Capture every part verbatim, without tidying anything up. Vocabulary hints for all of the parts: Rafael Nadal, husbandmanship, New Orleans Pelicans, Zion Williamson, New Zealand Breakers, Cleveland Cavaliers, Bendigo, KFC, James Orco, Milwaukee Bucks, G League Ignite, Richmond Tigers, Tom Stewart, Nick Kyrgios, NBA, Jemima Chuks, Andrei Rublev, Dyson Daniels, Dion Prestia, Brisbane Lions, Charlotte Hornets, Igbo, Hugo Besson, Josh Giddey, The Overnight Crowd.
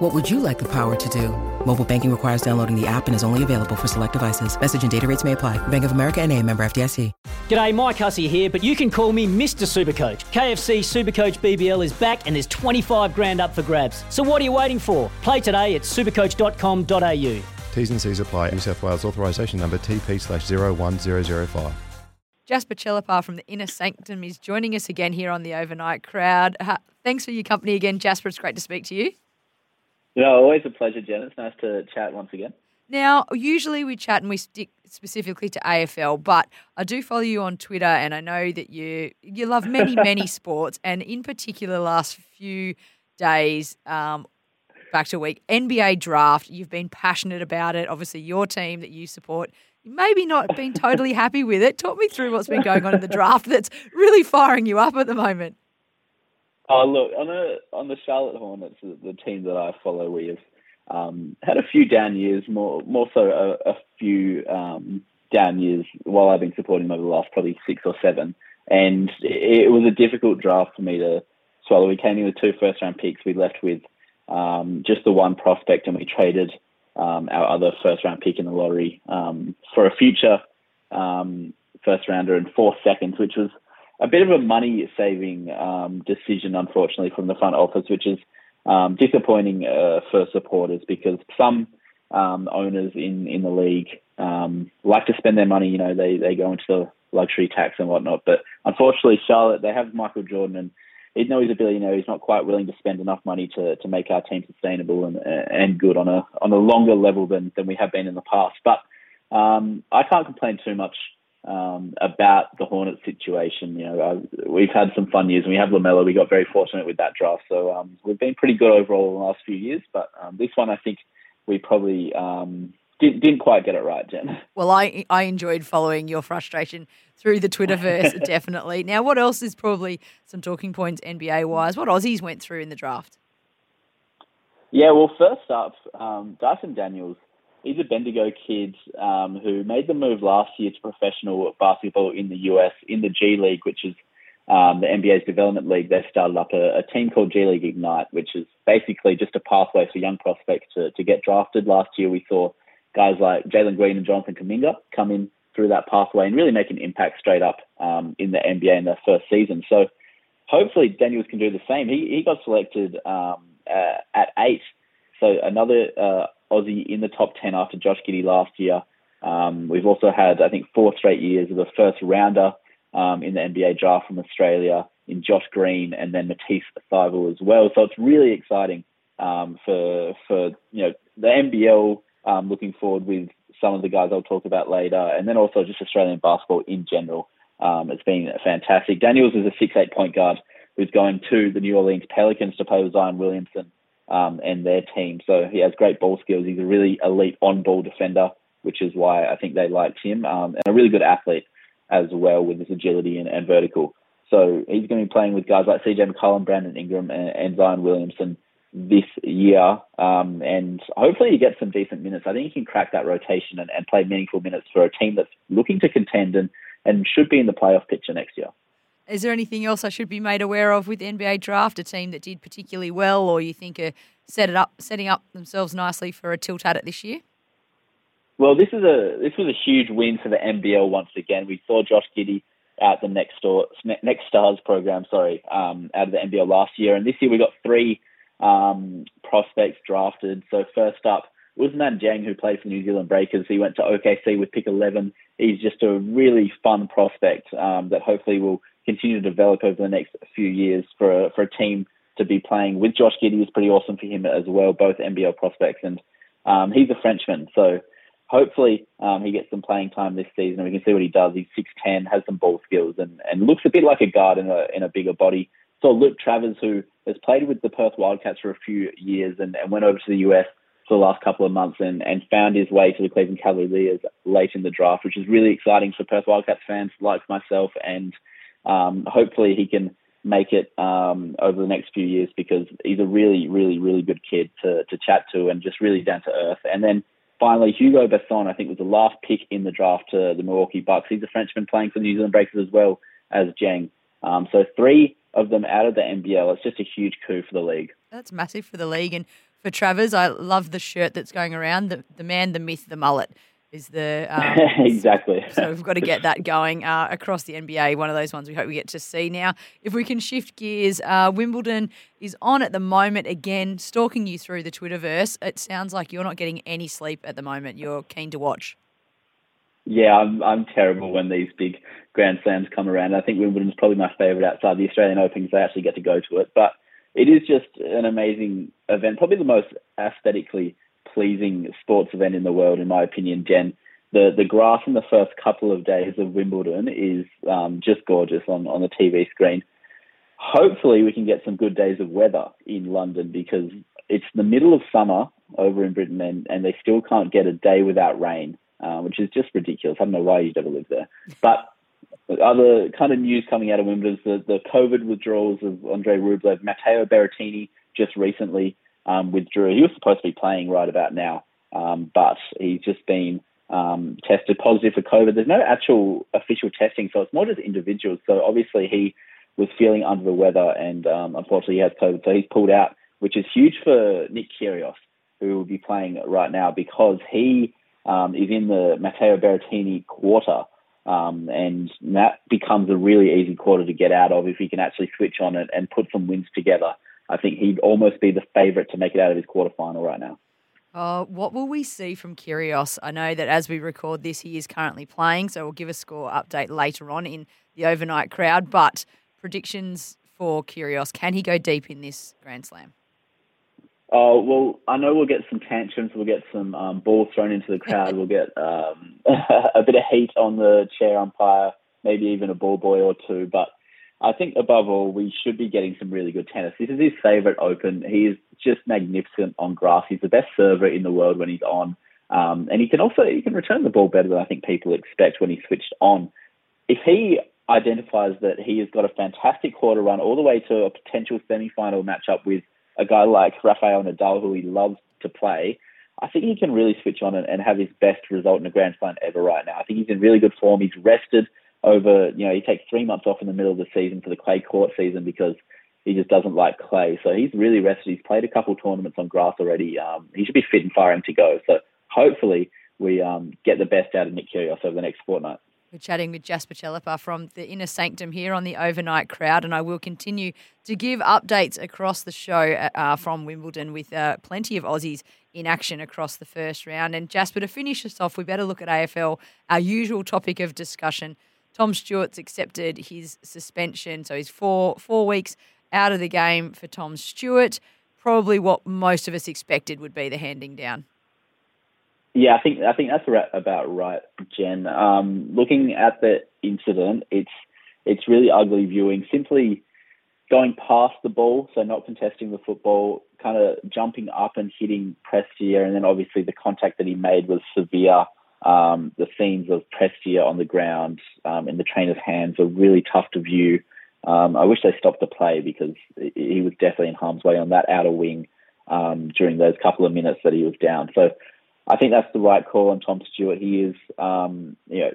What would you like the power to do? Mobile banking requires downloading the app and is only available for select devices. Message and data rates may apply. Bank of America N A, member F D I C. G'day, Mike Hussey here, but you can call me Mister Supercoach. K F C Supercoach B B L is back and there's twenty-five grand up for grabs. So what are you waiting for? Play today at supercoach dot com dot a u. T's and C's apply. New South Wales authorisation number T P slash zero one zero zero five. Jasper Chellepah from the Inner Sanctum is joining us again here on the Overnight Crowd. Uh, thanks for your company again, Jasper. It's great to speak to you. You know, always a pleasure, Jen. It's nice to chat once again. Now, usually we chat and we stick specifically to A F L, but I do follow you on Twitter and I know that you you love many, many sports, and in particular last few days, um, back to a week, N B A draft. You've been passionate about it. Obviously, your team that you support, maybe not been totally happy with it. Talk me through what's been going on in the draft that's really firing you up at the moment. Oh, look, on, a, on the Charlotte Hornets, the, the team that I follow, we have um, had a few down years, more more so a, a few um, down years while I've been supporting them over the last probably six or seven. And it, it was a difficult draft for me to swallow. We came in with two first-round picks. We left with um, just the one prospect, and we traded um, our other first-round pick in the lottery um, for a future um, first-rounder and four seconds, which was a bit of a money-saving um, decision, unfortunately, from the front office, which is um, disappointing uh, for supporters, because some um, owners in, in the league um, like to spend their money. You know, they, they go into the luxury tax and whatnot. But unfortunately, Charlotte, they have Michael Jordan, and even though he's a billionaire, he's not quite willing to spend enough money to, to make our team sustainable and and good on a on a longer level than, than we have been in the past. But um, I can't complain too much Um, about the Hornets situation. You know, I, we've had some fun years, and we have LaMelo. We got very fortunate with that draft, so um, we've been pretty good overall in the last few years. But um, this one, I think we probably um, didn't, didn't quite get it right, Jen. Well, I I enjoyed following your frustration through the Twitterverse, definitely. Now, what else is probably some talking points N B A wise? What Aussies went through in the draft? Yeah, well, first up, um, Dyson Daniels. He's a Bendigo kid um, who made the move last year to professional basketball in the U S in the G League, which is um, the N B A's development league. They've started up a, a team called G League Ignite, which is basically just a pathway for young prospects to, to get drafted. Last year, we saw guys like Jalen Green and Jonathan Kaminga come in through that pathway and really make an impact straight up um, in the N B A in their first season. So hopefully Daniels can do the same. He, he got selected um, uh, at eight. So another uh, Aussie in the top ten after Josh Giddey last year. Um, we've also had, I think, four straight years of a first rounder um, in the N B A draft from Australia in Josh Green and then Matisse Thybulle as well. So it's really exciting um, for for you know the N B L um, looking forward with some of the guys I'll talk about later, and then also just Australian basketball in general. Um, it's been fantastic. Daniels is a six eight point guard who's going to the New Orleans Pelicans to play with Zion Williamson Um, and their team. So he has great ball skills. He's a really elite on-ball defender, which is why I think they liked him, um, and a really good athlete as well with his agility and, and vertical. So he's going to be playing with guys like C J McCollum, Brandon Ingram, and, and Zion Williamson this year, um, and hopefully he gets some decent minutes. I think he can crack that rotation and, and play meaningful minutes for a team that's looking to contend and, and should be in the playoff picture next year. Is there anything else I should be made aware of with N B A draft? A team that did particularly well, or you think are set it up, setting up themselves nicely for a tilt at it this year? Well, this is a this was a huge win for the N B L once again. We saw Josh Giddey at the Next Stars, Next Stars program, sorry, um, out of the N B L last year, and this year we got three um, prospects drafted. So first up was Manjang, who plays for New Zealand Breakers. He went to O K C with pick eleven. He's just a really fun prospect um, that hopefully will continue to develop over the next few years for a, for a team to be playing with Josh Giddey. Is pretty awesome for him as well, both N B L prospects. And um, he's a Frenchman, so hopefully um, he gets some playing time this season and we can see what he does. He's six ten, has some ball skills, and, and looks a bit like a guard in a, in a bigger body. So Luke Travers, who has played with the Perth Wildcats for a few years and, and went over to the U S for the last couple of months and, and found his way to the Cleveland Cavaliers late in the draft, which is really exciting for Perth Wildcats fans like myself. And um, hopefully he can make it um, over the next few years, because he's a really, really, really good kid to, to chat to and just really down to earth. And then finally, Hugo Besson, I think, was the last pick in the draft to the Milwaukee Bucks. He's a Frenchman playing for the New Zealand Breakers as well as Jang. Um, so three of them out of the N B L. It's just a huge coup for the league. That's massive for the league. And for Travers, I love the shirt that's going around. The, the man, the myth, the mullet is the... Um, exactly. So we've got to get that going uh, across the N B A, one of those ones we hope we get to see now. If we can shift gears, uh, Wimbledon is on at the moment again, stalking you through the Twitterverse. It sounds like you're not getting any sleep at the moment. You're keen to watch. Yeah, I'm, I'm terrible when these big Grand Slams come around. I think Wimbledon's probably my favourite outside the Australian Open because I actually get to go to it. But it is just an amazing event, probably the most aesthetically pleasing sports event in the world, in my opinion, Jen. The the grass in the first couple of days of Wimbledon is um, just gorgeous on, on the T V screen. Hopefully we can get some good days of weather in London, because it's the middle of summer over in Britain and, and they still can't get a day without rain, uh, which is just ridiculous. I don't know why you'd ever live there. But other kind of news coming out of Wimbledon is the, the COVID withdrawals of Andrei Rublev. Matteo Berrettini just recently um, withdrew. He was supposed to be playing right about now, um, but he's just been um, tested positive for COVID. There's no actual official testing, so it's more just individuals. So obviously he was feeling under the weather and um, unfortunately he has COVID. So he's pulled out, which is huge for Nick Kyrgios, who will be playing right now, because he um, is in the Matteo Berrettini quarter. Um, and that becomes a really easy quarter to get out of if he can actually switch on it and put some wins together. I think he'd almost be the favourite to make it out of his quarterfinal right now. Uh, what will we see from Kyrgios? I know that as we record this, he is currently playing, so we'll give a score update later on in the Overnight Crowd. But predictions for Kyrgios, can he go deep in this Grand Slam? Oh, well, I know we'll get some tantrums, we'll get some um, balls thrown into the crowd, we'll get um, a bit of heat on the chair umpire, maybe even a ball boy or two. But I think above all, we should be getting some really good tennis. This is his favourite Open. He is just magnificent on grass. He's the best server in the world when he's on. Um, and he can also he can return the ball better than I think people expect when he's switched on. If he identifies that he has got a fantastic quarter run all the way to a potential semi-final matchup with a guy like Rafael Nadal, who he loves to play, I think he can really switch on and, and have his best result in a Grand Slam ever right now. I think he's in really good form. He's rested over, you know, he takes three months off in the middle of the season for the clay court season because he just doesn't like clay. So he's really rested. He's played a couple tournaments on grass already. Um, he should be fit and firing to go. So hopefully we um, get the best out of Nick Kyrgios over the next fortnight. We're chatting with Jasper Chellepah from the Inner Sanctum here on the Overnight Crowd, and I will continue to give updates across the show uh, from Wimbledon with uh, plenty of Aussies in action across the first round. And Jasper, to finish us off, we better look at A F L, our usual topic of discussion. Tom Stewart's accepted his suspension, so he's four four weeks out of the game for Tom Stewart. Probably what most of us expected would be the handing down. Yeah, I think I think that's about right, Jen. Um, looking at the incident, it's it's really ugly viewing. Simply going past the ball, so not contesting the football, kind of jumping up and hitting Prestia, and then obviously the contact that he made was severe. Um, the scenes of Prestia on the ground um, in the trainer's hands were really tough to view. Um, I wish they stopped the play because he was definitely in harm's way on that outer wing um, during those couple of minutes that he was down. So I think that's the right call on Tom Stewart. He is, um, you know,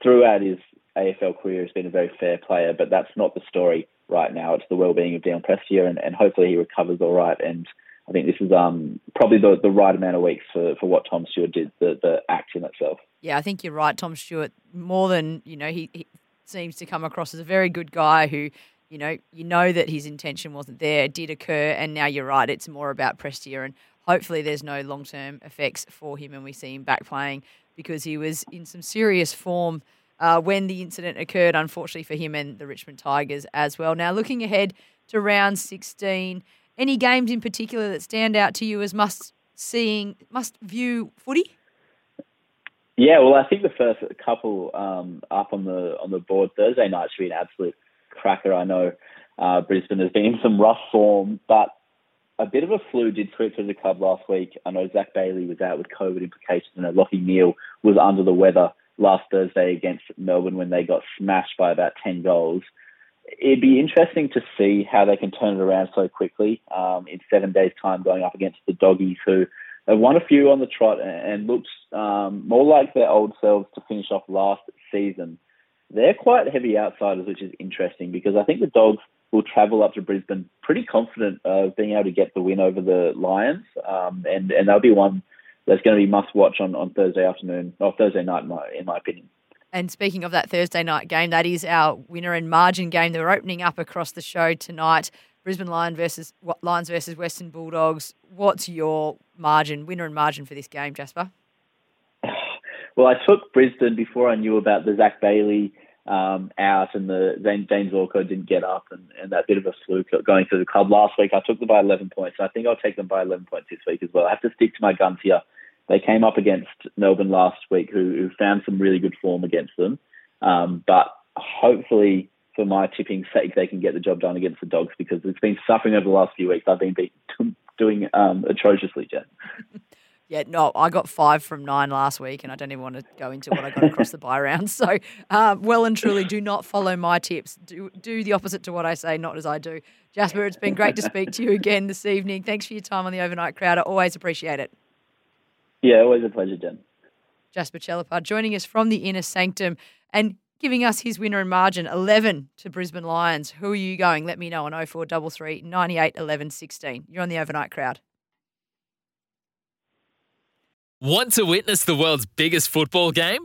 throughout his A F L career has been a very fair player, but that's not the story right now. It's the well-being of Dion Prestia, and, and hopefully he recovers all right. And I think this is um, probably the, the right amount of weeks for, for what Tom Stewart did, the, the act in itself. Yeah, I think you're right. Tom Stewart, more than, you know, he, he seems to come across as a very good guy who, you know, you know that his intention wasn't there, it did occur, and now you're right. It's more about Prestia, and hopefully there's no long-term effects for him and we see him back playing, because he was in some serious form uh, when the incident occurred, unfortunately for him and the Richmond Tigers as well. Now, looking ahead to round sixteen, any games in particular that stand out to you as must-seeing, must-view footy? Yeah, well, I think the first couple um, up on the on the board Thursday night should be an absolute cracker. I know uh, Brisbane has been in some rough form, but a bit of a flu did sweep through the club last week. I know Zach Bailey was out with COVID implications. I know Lachie Neale was under the weather last Thursday against Melbourne when they got smashed by about ten goals. It'd be interesting to see how they can turn it around so quickly um, in seven days' time going up against the Doggies, who have won a few on the trot and looked um, more like their old selves to finish off last season. They're quite heavy outsiders, which is interesting because I think the Dogs will travel up to Brisbane pretty confident of being able to get the win over the Lions, um, and, and that'll be one that's going to be must-watch on, on Thursday afternoon, or Thursday night, in my, in my opinion. And speaking of that Thursday night game, that is our winner and margin game. They're opening up across the show tonight. Brisbane Lions versus Lions versus Western Bulldogs. What's your margin, winner and margin for this game, Jasper? Well, I took Brisbane before I knew about the Zach Bailey um, out and the James Orco didn't get up and, and that bit of a fluke going through the club last week. I took them by eleven points. I think I'll take them by eleven points this week as well. I have to stick to my guns here. They came up against Melbourne last week, who, who found some really good form against them. Um, but hopefully, for my tipping's sake, they can get the job done against the Dogs because it's been suffering over the last few weeks. I've been beat, doing um, atrociously, Jen. Yeah, no, I got five from nine last week, and I don't even want to go into what I got across the bye round. So, uh, well and truly, do not follow my tips. Do, do the opposite to what I say, not as I do. Jasper, it's been great to speak to you again this evening. Thanks for your time on the Overnight Crowd. I always appreciate it. Yeah, always a pleasure, Dan. Jasper Chellepah joining us from the Inner Sanctum and giving us his winner and margin, eleven to Brisbane Lions. Who are you going? Let me know on oh four three three, nine eight, one one, one six. You're on the Overnight Crowd. Want to witness the world's biggest football game?